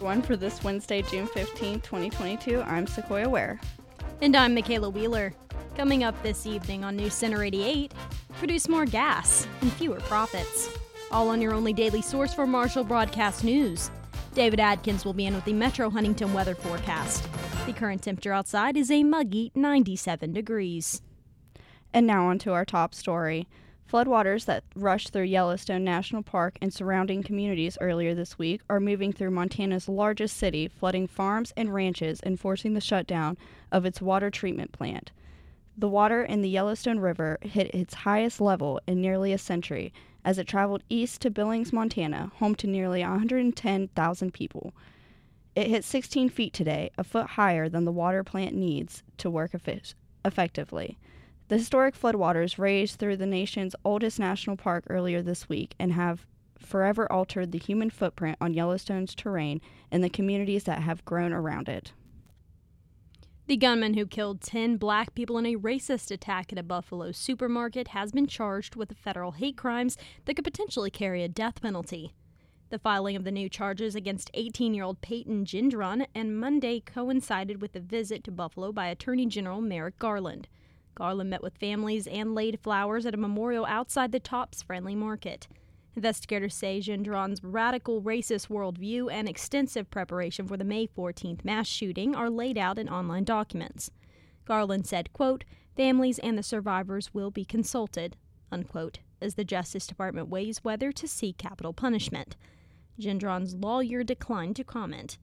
One for this Wednesday, June 15, 2022, I'm Sequoia Ware. And I'm Mikayla Wheeler. Coming up this evening on News Center 88, produce more gas and fewer profits. All on your only daily source for Marshall Broadcast News. David Adkins will be in with the Metro Huntington weather forecast. The current temperature outside is a muggy 97 degrees. And now on to our top story. Floodwaters that rushed through Yellowstone National Park and surrounding communities earlier this week are moving through Montana's largest city, flooding farms and ranches and forcing the shutdown of its water treatment plant. The water in the Yellowstone River hit its highest level in nearly a century as it traveled east to Billings, Montana, home to nearly 110,000 people. It hit 16 feet today, a foot higher than the water plant needs to work effectively. The historic floodwaters raged through the nation's oldest national park earlier this week and have forever altered the human footprint on Yellowstone's terrain and the communities that have grown around it. The gunman who killed 10 black people in a racist attack at a Buffalo supermarket has been charged with federal hate crimes that could potentially carry a death penalty. The filing of the new charges against 18-year-old Peyton Gendron on Monday coincided with a visit to Buffalo by Attorney General Merrick Garland. Garland met with families and laid flowers at a memorial outside the Tops Friendly Market. Investigators say Gendron's radical racist worldview and extensive preparation for the May 14th mass shooting are laid out in online documents. Garland said, quote, "Families and the survivors will be consulted," unquote, as the Justice Department weighs whether to seek capital punishment. Gendron's lawyer declined to comment.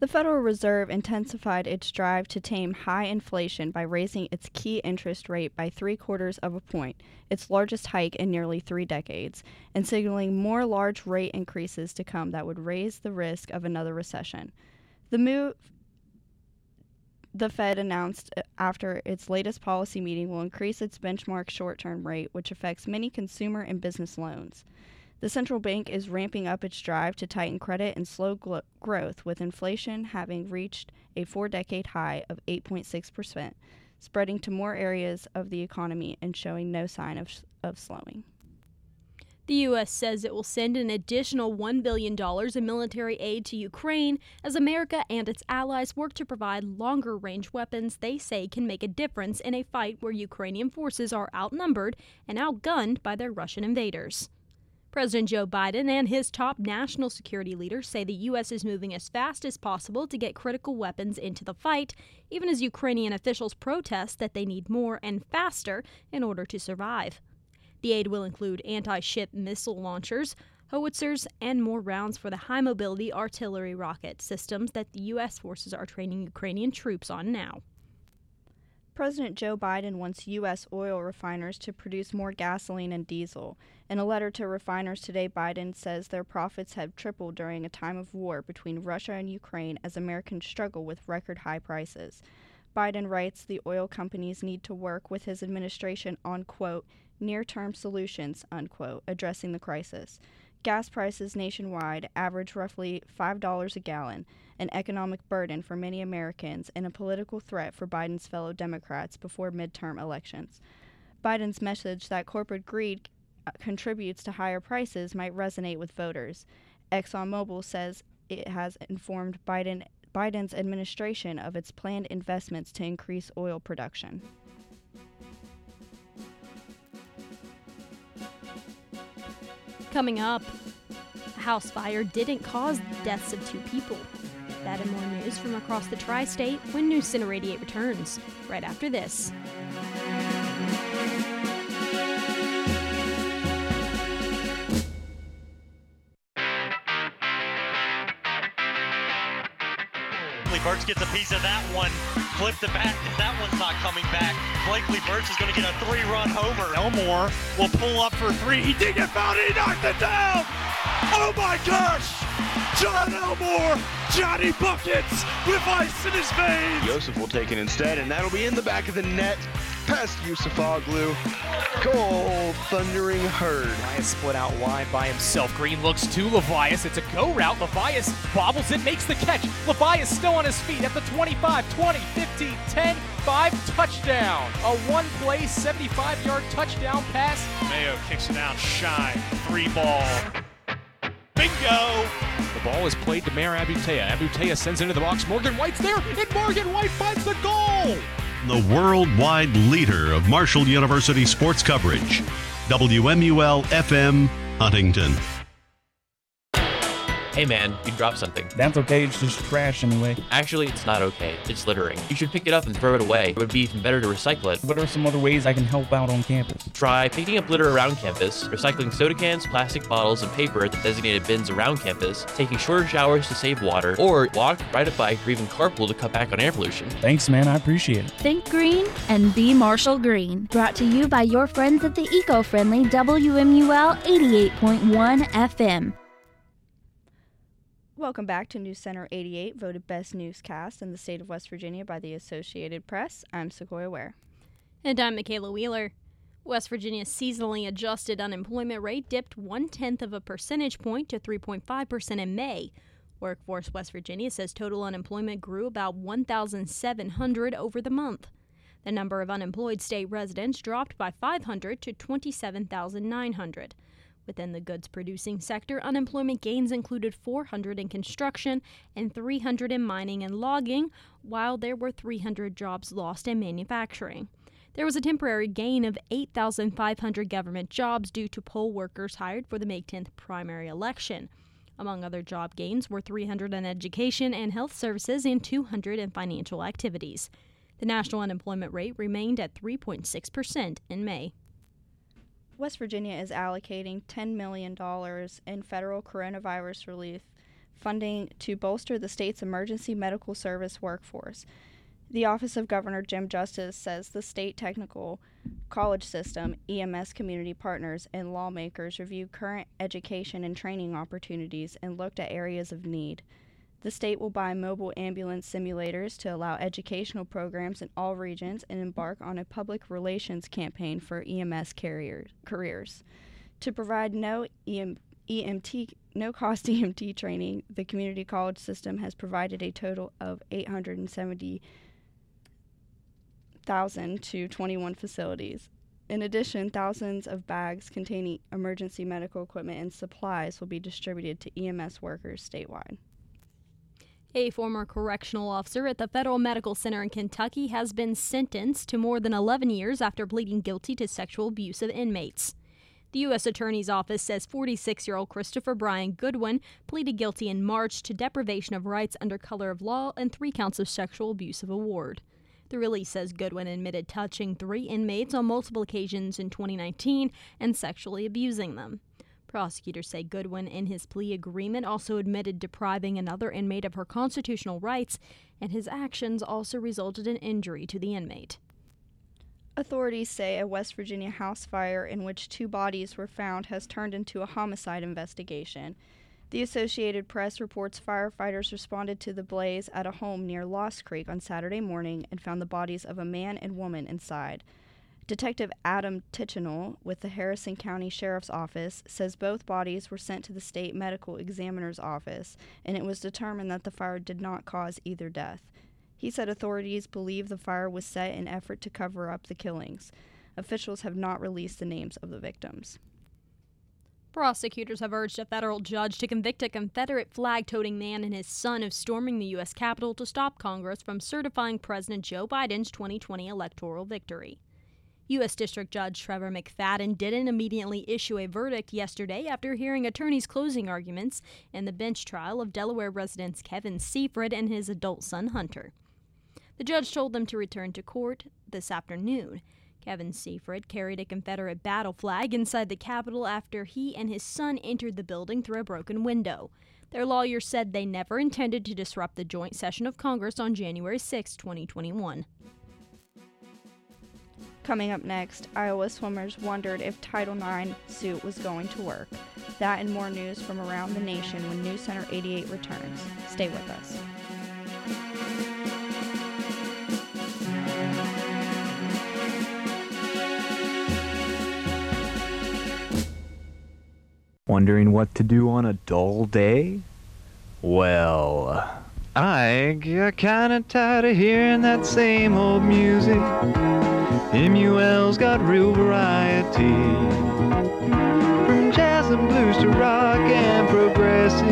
The Federal Reserve intensified its drive to tame high inflation by raising its key interest rate by 0.75 points, its largest hike in nearly 3 decades, and signaling more large rate increases to come that would raise the risk of another recession. The move the Fed announced after its latest policy meeting will increase its benchmark short-term rate, which affects many consumer and business loans. The central bank is ramping up its drive to tighten credit and slow growth, with inflation having reached a 4-decade high of 8.6%, spreading to more areas of the economy and showing no sign of slowing. The U.S. says it will send an additional $1 billion in military aid to Ukraine as America and its allies work to provide longer-range weapons they say can make a difference in a fight where Ukrainian forces are outnumbered and outgunned by their Russian invaders. President Joe Biden and his top national security leaders say the U.S. is moving as fast as possible to get critical weapons into the fight, even as Ukrainian officials protest that they need more and faster in order to survive. The aid will include anti-ship missile launchers, howitzers, and more rounds for the high-mobility artillery rocket systems that the U.S. forces are training Ukrainian troops on now. President Joe Biden wants U.S. oil refiners to produce more gasoline and diesel. In a letter to refiners today, Biden says their profits have tripled during a time of war between Russia and Ukraine as Americans struggle with record high prices. Biden writes the oil companies need to work with his administration on, quote, near-term solutions, unquote, addressing the crisis. Gas prices nationwide average roughly $5 a gallon, an economic burden for many Americans and a political threat for Biden's fellow Democrats before midterm elections. Biden's message that corporate greed contributes to higher prices might resonate with voters. ExxonMobil says it has informed Biden's administration of its planned investments to increase oil production. Coming up, a house fire didn't cause the deaths of 2 people. That and more news from across the tri-state when News Center 88 returns, right after this. Burch gets a piece of that one, clipped the bat, that one's not coming back. Blakely Burch is going to get a 3-run homer. Elmore will pull up for 3, he did get fouled, he knocked it down! Oh my gosh! John Elmore, Johnny Buckets with ice in his veins. Yosef will take it instead, and that'll be in the back of the net. Past Yosef Aglu. Goal, thundering herd. Levias split out wide by himself. Green looks to Levias. It's a go route. Levias bobbles it, makes the catch. Levias still on his feet at the 25, 20, 15, 10, 5, touchdown. A one-play, 75-yard touchdown pass. Mayo kicks it out, shy, three ball. Bingo! The ball is played to Mayor Abutea. Abutea sends it into the box. Morgan White's there, and Morgan White finds the goal! The worldwide leader of Marshall University sports coverage, WMUL-FM, Huntington. Hey man, you dropped something. That's okay, it's just trash anyway. Actually, it's not okay. It's littering. You should pick it up and throw it away. It would be even better to recycle it. What are some other ways I can help out on campus? Try picking up litter around campus, recycling soda cans, plastic bottles, and paper at the designated bins around campus, taking shorter showers to save water, or walk, ride a bike, or even carpool to cut back on air pollution. Thanks man, I appreciate it. Think green and be Marshall Green. Brought to you by your friends at the eco-friendly WMUL 88.1 FM. Welcome back to News Center 88, voted best newscast in the state of West Virginia by the Associated Press. I'm Sequoia Ware. And I'm Mikayla Wheeler. West Virginia's seasonally adjusted unemployment rate dipped 0.1 percentage point to 3.5% in May. Workforce West Virginia says total unemployment grew about 1,700 over the month. The number of unemployed state residents dropped by 500 to 27,900. Within the goods-producing sector, unemployment gains included 400 in construction and 300 in mining and logging, while there were 300 jobs lost in manufacturing. There was a temporary gain of 8,500 government jobs due to poll workers hired for the May 10th primary election. Among other job gains were 300 in education and health services and 200 in financial activities. The national unemployment rate remained at 3.6% in May. West Virginia is allocating $10 million in federal coronavirus relief funding to bolster the state's emergency medical service workforce. The Office of Governor Jim Justice says the state technical college system, EMS community partners, and lawmakers reviewed current education and training opportunities and looked at areas of need. The state will buy mobile ambulance simulators to allow educational programs in all regions and embark on a public relations campaign for EMS careers. To provide no-cost EMT training, the community college system has provided a total of $870,000 to 21 facilities. In addition, thousands of bags containing emergency medical equipment and supplies will be distributed to EMS workers statewide. A former correctional officer at the Federal Medical Center in Kentucky has been sentenced to more than 11 years after pleading guilty to sexual abuse of inmates. The U.S. Attorney's Office says 46-year-old Christopher Brian Goodwin pleaded guilty in March to deprivation of rights under color of law and 3 counts of sexual abuse of a ward. The release says Goodwin admitted touching 3 inmates on multiple occasions in 2019 and sexually abusing them. Prosecutors say Goodwin, in his plea agreement, also admitted depriving another inmate of her constitutional rights, and his actions also resulted in injury to the inmate. Authorities say a West Virginia house fire in which 2 bodies were found has turned into a homicide investigation. The Associated Press reports firefighters responded to the blaze at a home near Lost Creek on Saturday morning and found the bodies of a man and woman inside. Detective Adam Titchenell with the Harrison County Sheriff's Office says both bodies were sent to the state medical examiner's office, and it was determined that the fire did not cause either death. He said authorities believe the fire was set in effort to cover up the killings. Officials have not released the names of the victims. Prosecutors have urged a federal judge to convict a Confederate flag-toting man and his son of storming the U.S. Capitol to stop Congress from certifying President Joe Biden's 2020 electoral victory. U.S. District Judge Trevor McFadden didn't immediately issue a verdict yesterday after hearing attorneys' closing arguments in the bench trial of Delaware residents Kevin Seefried and his adult son Hunter. The judge told them to return to court this afternoon. Kevin Seefried carried a Confederate battle flag inside the Capitol after he and his son entered the building through a broken window. Their lawyer said they never intended to disrupt the joint session of Congress on January 6, 2021. Coming up next, Iowa swimmers wondered if Title IX suit was going to work. That and more news from around the nation when News Center 88 returns. Stay with us. Wondering what to do on a dull day? Well, I get kinda tired of hearing that same old music. MUL's got real variety, from jazz and blues to rock and progressive.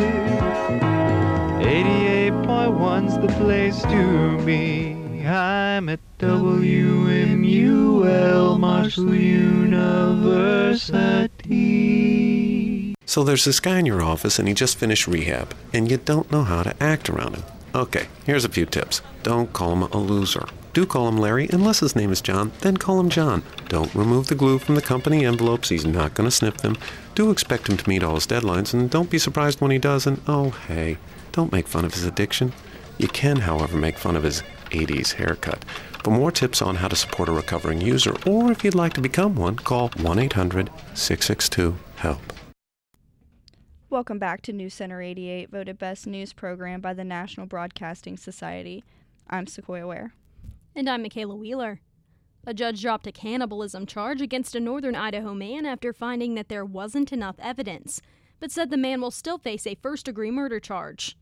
88.1's the place to be. I'm at WMUL, Marshall University. So there's this guy in your office and he just finished rehab, and you don't know how to act around him. Okay, here's a few tips. Don't call him a loser. Do call him Larry, unless his name is John, then call him John. Don't remove the glue from the company envelopes, he's not going to snip them. Do expect him to meet all his deadlines, and don't be surprised when he doesn't. Oh, hey, don't make fun of his addiction. You can, however, make fun of his 80s haircut. For more tips on how to support a recovering user, or if you'd like to become one, call 1-800-662-HELP. Welcome back to News Center 88, voted Best News Program by the National Broadcasting Society. I'm Sequoia Ware. And I'm Mikayla Wheeler. A judge dropped a cannibalism charge against a northern Idaho man after finding that there wasn't enough evidence, but said the man will still face a first-degree murder charge.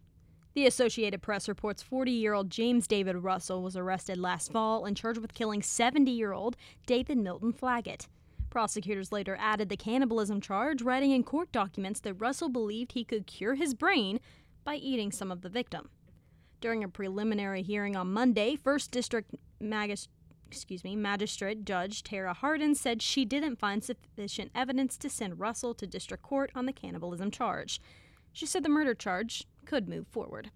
The Associated Press reports 40-year-old James David Russell was arrested last fall and charged with killing 70-year-old David Milton Flaggett. Prosecutors later added the cannibalism charge, writing in court documents that Russell believed he could cure his brain by eating some of the victim. During a preliminary hearing on Monday, First District Magistrate Judge Tara Hardin said she didn't find sufficient evidence to send Russell to district court on the cannibalism charge. She said the murder charge could move forward.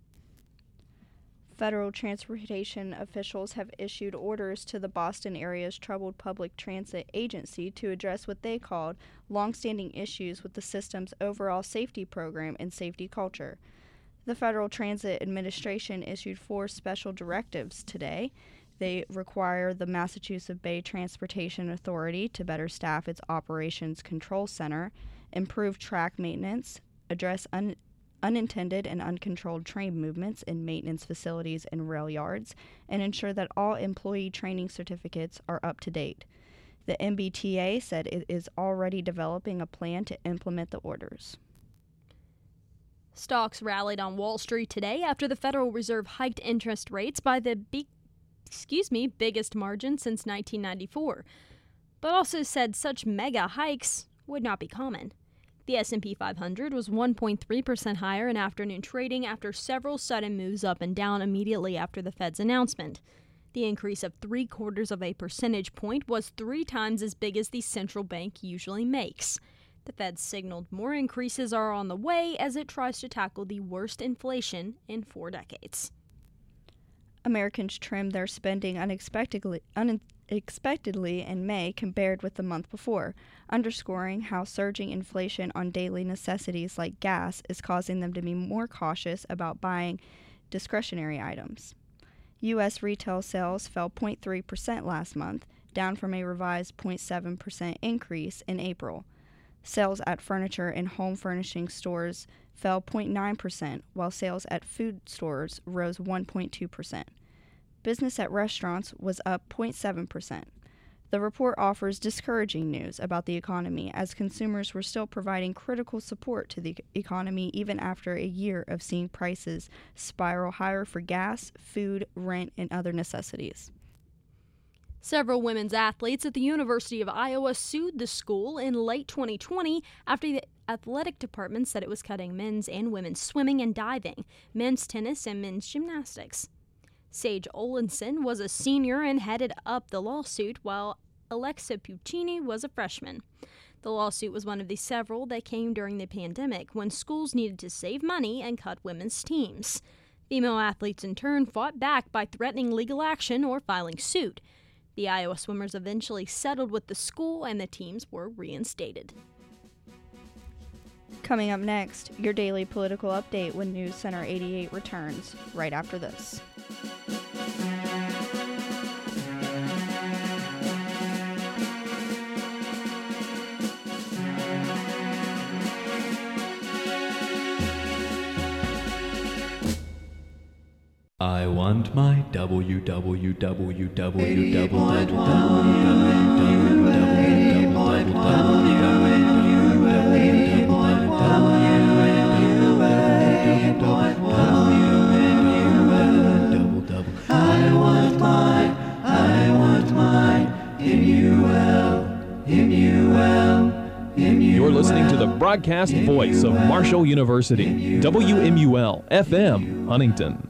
Federal transportation officials have issued orders to the Boston area's troubled public transit agency to address what they called longstanding issues with the system's overall safety program and safety culture. The Federal Transit Administration issued 4 special directives today. They require the Massachusetts Bay Transportation Authority to better staff its operations control center, improve track maintenance, address unintended and uncontrolled train movements in maintenance facilities and rail yards, and ensure that all employee training certificates are up to date. The MBTA said it is already developing a plan to implement the orders. Stocks rallied on Wall Street today after the Federal Reserve hiked interest rates by the biggest margin since 1994, but also said such mega hikes would not be common. The S&P 500 was 1.3% higher in afternoon trading after several sudden moves up and down immediately after the Fed's announcement. The increase of 0.75 percentage points was 3 times as big as the central bank usually makes. The Fed signaled more increases are on the way as it tries to tackle the worst inflation in 4 decades. Americans trimmed their spending unexpectedly in May compared with the month before, underscoring how surging inflation on daily necessities like gas is causing them to be more cautious about buying discretionary items. U.S. retail sales fell 0.3% last month, down from a revised 0.7% increase in April. Sales at furniture and home furnishing stores fell 0.9%, while sales at food stores rose 1.2%. Business at restaurants was up 0.7%. The report offers discouraging news about the economy, as consumers were still providing critical support to the economy even after a year of seeing prices spiral higher for gas, food, rent, and other necessities. Several women's athletes at the University of Iowa sued the school in late 2020 after the athletic department said it was cutting men's and women's swimming and diving, men's tennis, and men's gymnastics. Sage Olinson was a senior and headed up the lawsuit, while Alexa Puccini was a freshman. The lawsuit was one of the several that came during the pandemic, when schools needed to save money and cut women's teams. Female athletes in turn fought back by threatening legal action or filing suit. The Iowa swimmers eventually settled with the school and the teams were reinstated. Coming up next, your daily political update when News Center 88 returns right after this. I want my You're listening to the broadcast voice of Marshall University, WMUL-FM, Huntington.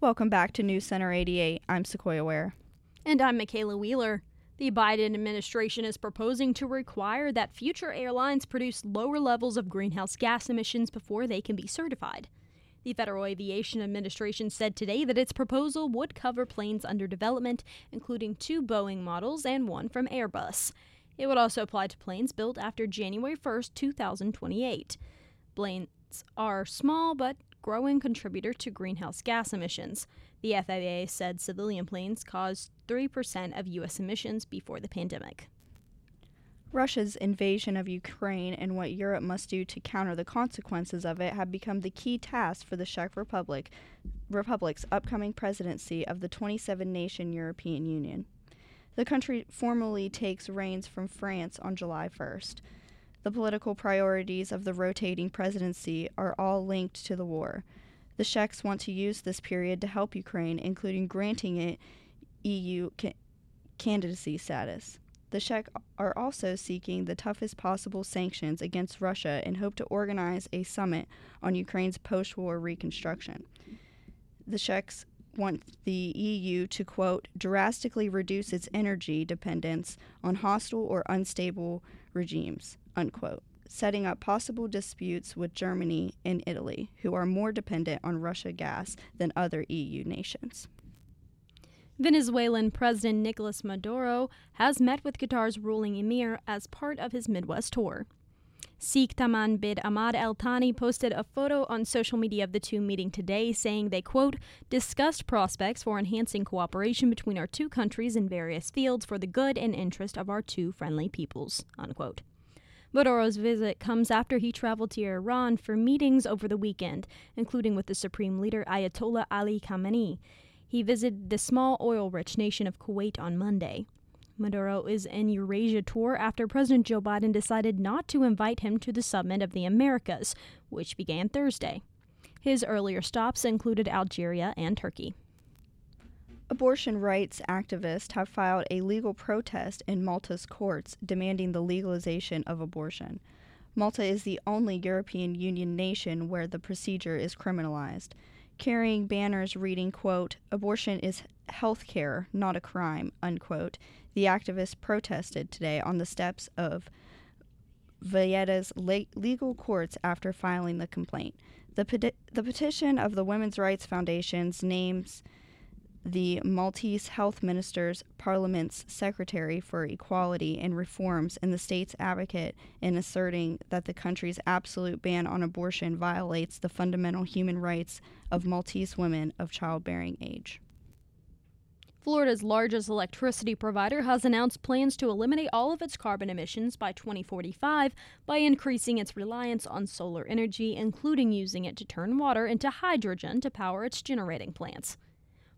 Welcome back to News Center 88. I'm Sequoia Ware. And I'm Mikayla Wheeler. The Biden administration is proposing to require that future airlines produce lower levels of greenhouse gas emissions before they can be certified. The Federal Aviation Administration said today that its proposal would cover planes under development, including 2 Boeing models and 1 from Airbus. It would also apply to planes built after January 1, 2028. Planes are small but growing contributor to greenhouse gas emissions. The FAA said civilian planes caused 3% of U.S. emissions before the pandemic. Russia's invasion of Ukraine and what Europe must do to counter the consequences of it have become the key task for the Czech Republic's upcoming presidency of the 27-nation European Union. The country formally takes reins from France on July 1st. The political priorities of the rotating presidency are all linked to the war. The Czechs want to use this period to help Ukraine, including granting it EU candidacy status. The Czechs are also seeking the toughest possible sanctions against Russia and hope to organize a summit on Ukraine's post-war reconstruction. The Czechs want the EU to, quote, drastically reduce its energy dependence on hostile or unstable regimes, unquote, setting up possible disputes with Germany and Italy, who are more dependent on Russia gas than other EU nations. Venezuelan President Nicolas Maduro has met with Qatar's ruling emir as part of his Midwest tour. Sheikh Tamim bin Ahmad Al Thani posted a photo on social media of the two meeting today, saying they, quote, discussed prospects for enhancing cooperation between our two countries in various fields for the good and interest of our two friendly peoples, unquote. Maduro's visit comes after he traveled to Iran for meetings over the weekend, including with the Supreme Leader Ayatollah Ali Khamenei. He visited the small oil-rich nation of Kuwait on Monday. Maduro is in Eurasia tour after President Joe Biden decided not to invite him to the Summit of the Americas, which began Thursday. His earlier stops included Algeria and Turkey. Abortion rights activists have filed a legal protest in Malta's courts demanding the legalization of abortion. Malta is the only European Union nation where the procedure is criminalized. Carrying banners reading, quote, abortion is health care, not a crime, unquote, the activists protested today on the steps of Valletta's legal courts after filing the complaint. The petition of the Women's Rights Foundation's names the Maltese Health Minister's Parliament's Secretary for Equality and Reforms and the state's advocate in asserting that the country's absolute ban on abortion violates the fundamental human rights of Maltese women of childbearing age. Florida's largest electricity provider has announced plans to eliminate all of its carbon emissions by 2045 by increasing its reliance on solar energy, including using it to turn water into hydrogen to power its generating plants.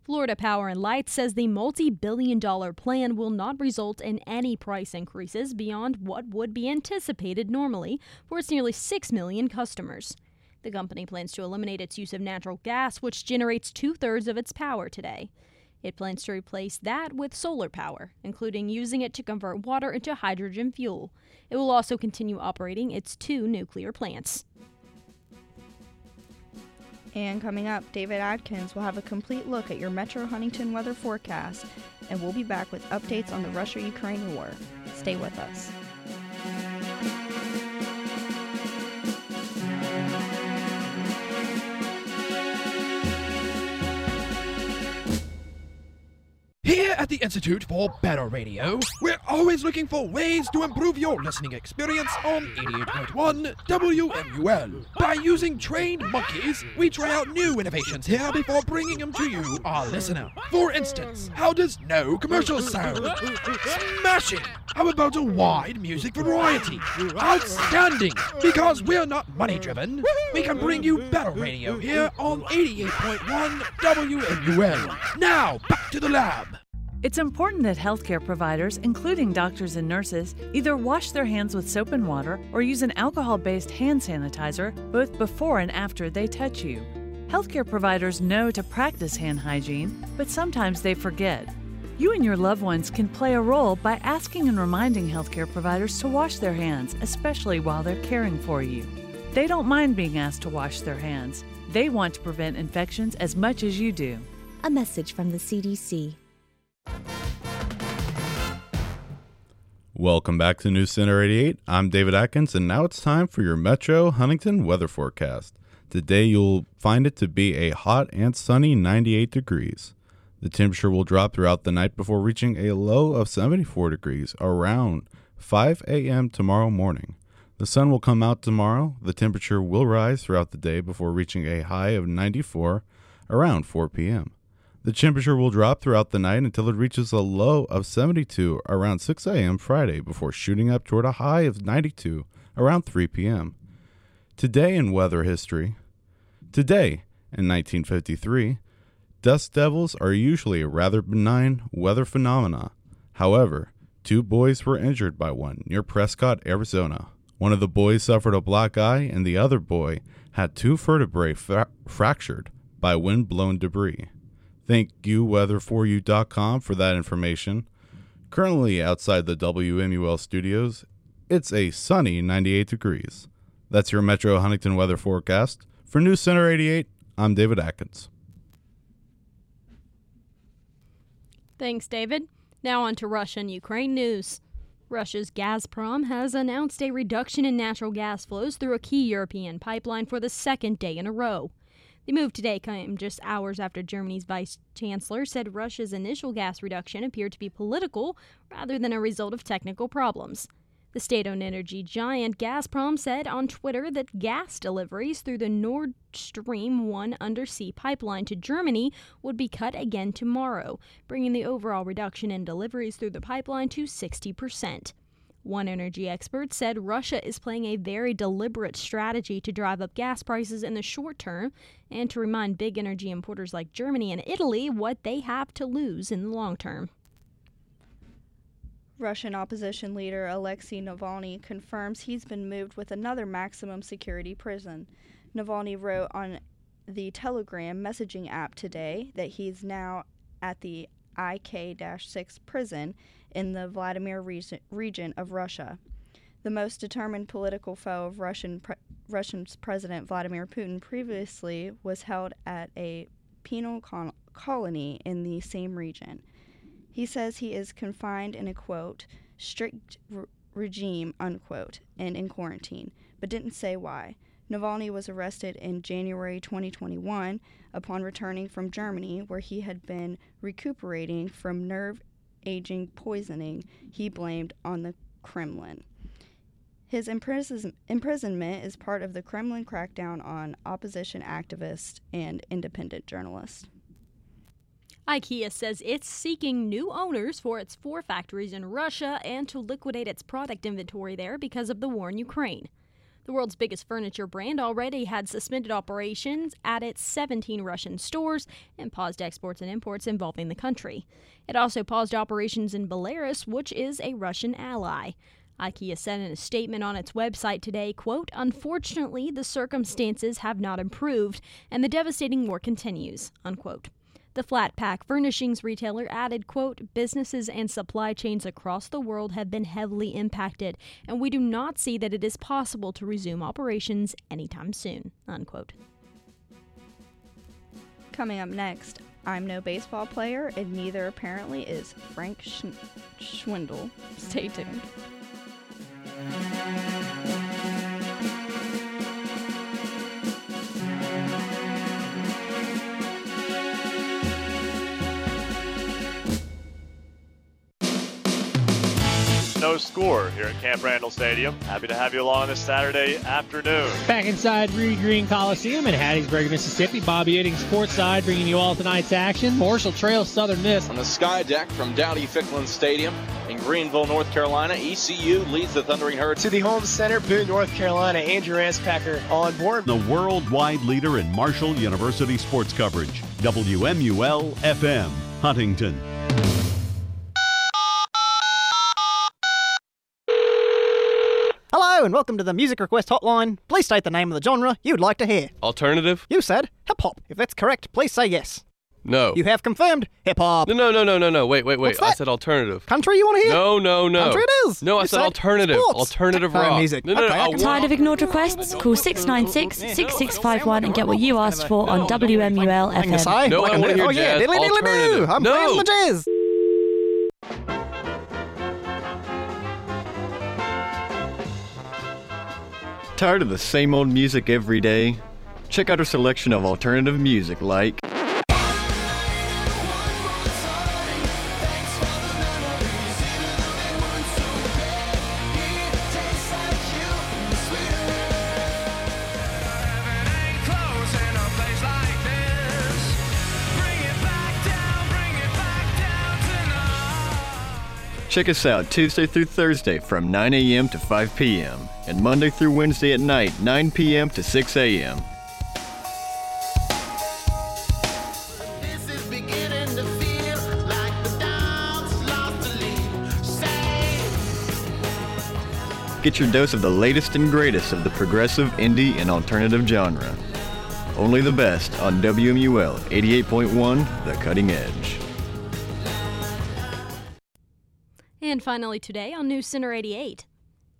Florida Power and Light says the multi-billion-dollar plan will not result in any price increases beyond what would be anticipated normally for its nearly 6 million customers. The company plans to eliminate its use of natural gas, which generates two-thirds of its power today. It plans to replace that with solar power, including using it to convert water into hydrogen fuel. It will also continue operating its 2 nuclear plants. And coming up, David Adkins will have a complete look at your Metro Huntington weather forecast, and we'll be back with updates on the Russia-Ukraine war. Stay with us. Here at the Institute for Better Radio, we're always looking for ways to improve your listening experience on 88.1 WMUL. By using trained monkeys, we try out new innovations here before bringing them to you, our listener. For instance, how does no commercials sound? Smashing! How about a wide music variety? Outstanding! Because we're not money-driven, we can bring you better radio here on 88.1 WMUL. Now, back to the lab. It's important that healthcare providers, including doctors and nurses, either wash their hands with soap and water or use an alcohol-based hand sanitizer both before and after they touch you. Healthcare providers know to practice hand hygiene, but sometimes they forget. You and your loved ones can play a role by asking and reminding healthcare providers to wash their hands, especially while they're caring for you. They don't mind being asked to wash their hands. They want to prevent infections as much as you do. A message from the CDC. Welcome back to News Center 88. I'm David Adkins, and now it's time for your Metro Huntington weather forecast. Today you'll find it to be a hot and sunny 98 degrees. The temperature will drop throughout the night before reaching a low of 74 degrees around 5 a.m. tomorrow morning. The sun will come out tomorrow. The temperature will rise throughout the day before reaching a high of 94 around 4 p.m. The temperature will drop throughout the night until it reaches a low of 72 around 6 a.m. Friday before shooting up toward a high of 92 around 3 p.m. Today in weather history. Today, in 1953, dust devils are usually a rather benign weather phenomena. However, two boys were injured by one near Prescott, Arizona. One of the boys suffered a black eye and the other boy had two vertebrae fractured by wind-blown debris. Thank you, weather4u.com, for that information. Currently outside the WMUL studios, it's a sunny 98 degrees. That's your Metro Huntington weather forecast. For News Center 88, I'm David Adkins. Thanks, David. Now on to Russia and Ukraine news. Russia's Gazprom has announced a reduction in natural gas flows through a key European pipeline for the second day in a row. The move today came just hours after Germany's vice chancellor said Russia's initial gas reduction appeared to be political rather than a result of technical problems. The state-owned energy giant Gazprom said on Twitter that gas deliveries through the Nord Stream 1 undersea pipeline to Germany would be cut again tomorrow, bringing the overall reduction in deliveries through the pipeline to 60%. One energy expert said Russia is playing a very deliberate strategy to drive up gas prices in the short term and to remind big energy importers like Germany and Italy what they have to lose in the long term. Russian opposition leader Alexei Navalny confirms he's been moved with another maximum security prison. Navalny wrote on the Telegram messaging app today that he's now at the IK-6 prison in the Vladimir region of Russia. The most determined political foe of Russian's President Vladimir Putin previously was held at a penal colony in the same region. He says he is confined in a, quote, strict regime, unquote, and in quarantine, but didn't say why. Navalny was arrested in January 2021 upon returning from Germany, where he had been recuperating from nerve agent poisoning he blamed on the Kremlin. His imprisonment is part of the Kremlin crackdown on opposition activists and independent journalists. IKEA says it's seeking new owners for its 4 factories in Russia and to liquidate its product inventory there because of the war in Ukraine. The world's biggest furniture brand already had suspended operations at its 17 Russian stores and paused exports and imports involving the country. It also paused operations in Belarus, which is a Russian ally. IKEA said in a statement on its website today, quote, "Unfortunately, the circumstances have not improved and the devastating war continues," unquote. The flat pack furnishings retailer added, quote, "Businesses and supply chains across the world have been heavily impacted, and we do not see that it is possible to resume operations anytime soon," unquote. Coming up next, I'm no baseball player, and neither apparently is Frank Schwindel. Stay tuned. no score here at Camp Randall Stadium. Happy to have you along this Saturday afternoon. Back inside Reed Green Coliseum in Hattiesburg, Mississippi, Bobby Itting Sportside bringing you all tonight's action. Marshall trails Southern Miss. On the sky deck from Dowdy-Ficklin Stadium in Greenville, North Carolina, ECU leads the Thundering Herd. To the home center, Boone, North Carolina, Andrew Anspacker on board. The worldwide leader in Marshall University sports coverage, WMUL-FM, Huntington. Hello and welcome to the Music Request Hotline. Please state the name of the genre you'd like to hear. Alternative? You said hip-hop. If that's correct, please say yes. No. You have confirmed hip-hop. No. Wait. What's that? I said alternative. Country you want to hear? No. Country it is. No, I said alternative. Sports. Alternative rock. Music. No. Tired of ignored requests? Call 696-6651 and get what you asked for on WMUL-FM. No, I want to hear jazz. Alternative. I'm playing the jazz. Tired of the same old music every day? Check out our selection of alternative music like Check us out Tuesday through Thursday from 9 a.m. to 5 p.m. and Monday through Wednesday at night, 9 p.m. to 6 a.m. Get your dose of the latest and greatest of the progressive, indie, and alternative genre. Only the best on WMUL 88.1, The Cutting Edge. And finally today on News Center 88.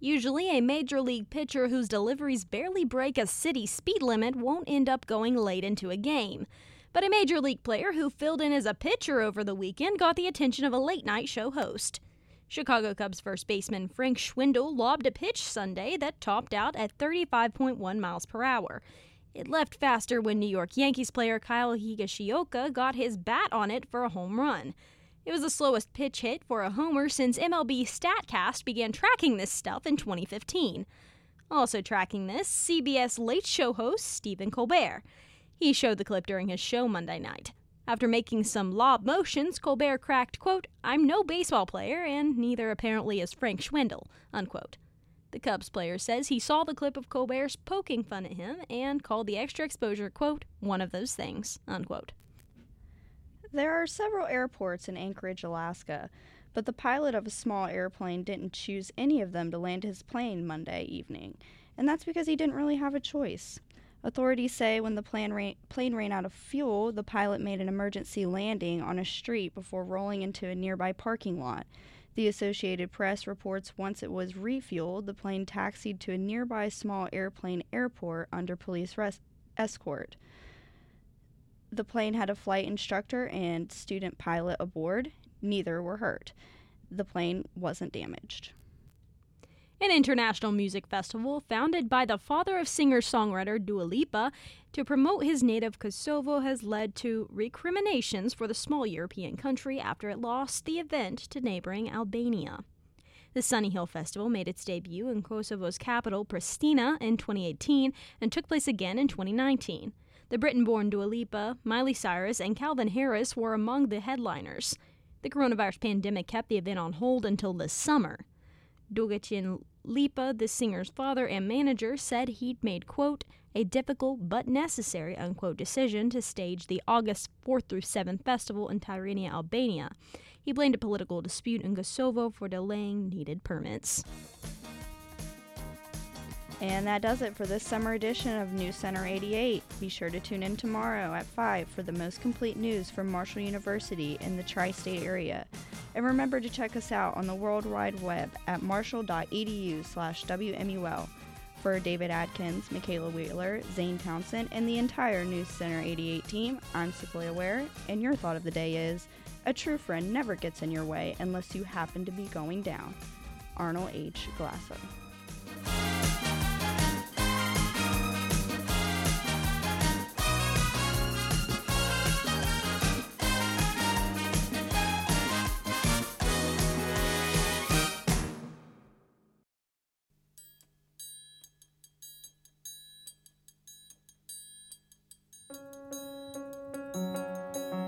Usually a major league pitcher whose deliveries barely break a city speed limit won't end up going late into a game. But a major league player who filled in as a pitcher over the weekend got the attention of a late night show host. Chicago Cubs first baseman Frank Schwindel lobbed a pitch Sunday that topped out at 35.1 miles per hour. It left faster when New York Yankees player Kyle Higashioka got his bat on it for a home run. It was the slowest pitch hit for a homer since MLB StatCast began tracking this stuff in 2015. Also tracking this, CBS Late Show host Stephen Colbert. He showed the clip during his show Monday night. After making some lob motions, Colbert cracked, quote, "I'm no baseball player, and neither apparently is Frank Schwindel," unquote. The Cubs player says he saw the clip of Colbert's poking fun at him and called the extra exposure, quote, "one of those things," unquote. There are several airports in Anchorage, Alaska, but the pilot of a small airplane didn't choose any of them to land his plane Monday evening, and that's because he didn't really have a choice. Authorities say when the plane ran out of fuel, the pilot made an emergency landing on a street before rolling into a nearby parking lot. The Associated Press reports once it was refueled, the plane taxied to a nearby small airplane airport under police escort. The plane had a flight instructor and student pilot aboard. Neither were hurt. The plane wasn't damaged. An international music festival founded by the father of singer-songwriter Dua Lipa to promote his native Kosovo has led to recriminations for the small European country after it lost the event to neighboring Albania. The Sunny Hill Festival made its debut in Kosovo's capital, Pristina, in 2018 and took place again in 2019. The Britain-born Dua Lipa, Miley Cyrus, and Calvin Harris were among the headliners. The coronavirus pandemic kept the event on hold until this summer. Dragutin Lipa, the singer's father and manager, said he'd made, quote, "a difficult but necessary," unquote, decision to stage the August 4th through 7th festival in Tirana, Albania. He blamed a political dispute in Kosovo for delaying needed permits. And that does it for this summer edition of News Center 88. Be sure to tune in tomorrow at 5 for the most complete news from Marshall University in the tri-state area. And remember to check us out on the World Wide Web at marshall.edu/WMUL. For David Adkins, Mikayla Wheeler, Zane Townsend, and the entire News Center 88 team, I'm Sequoia Ware, and your thought of the day is, a true friend never gets in your way unless you happen to be going down. Arnold H. Glasso.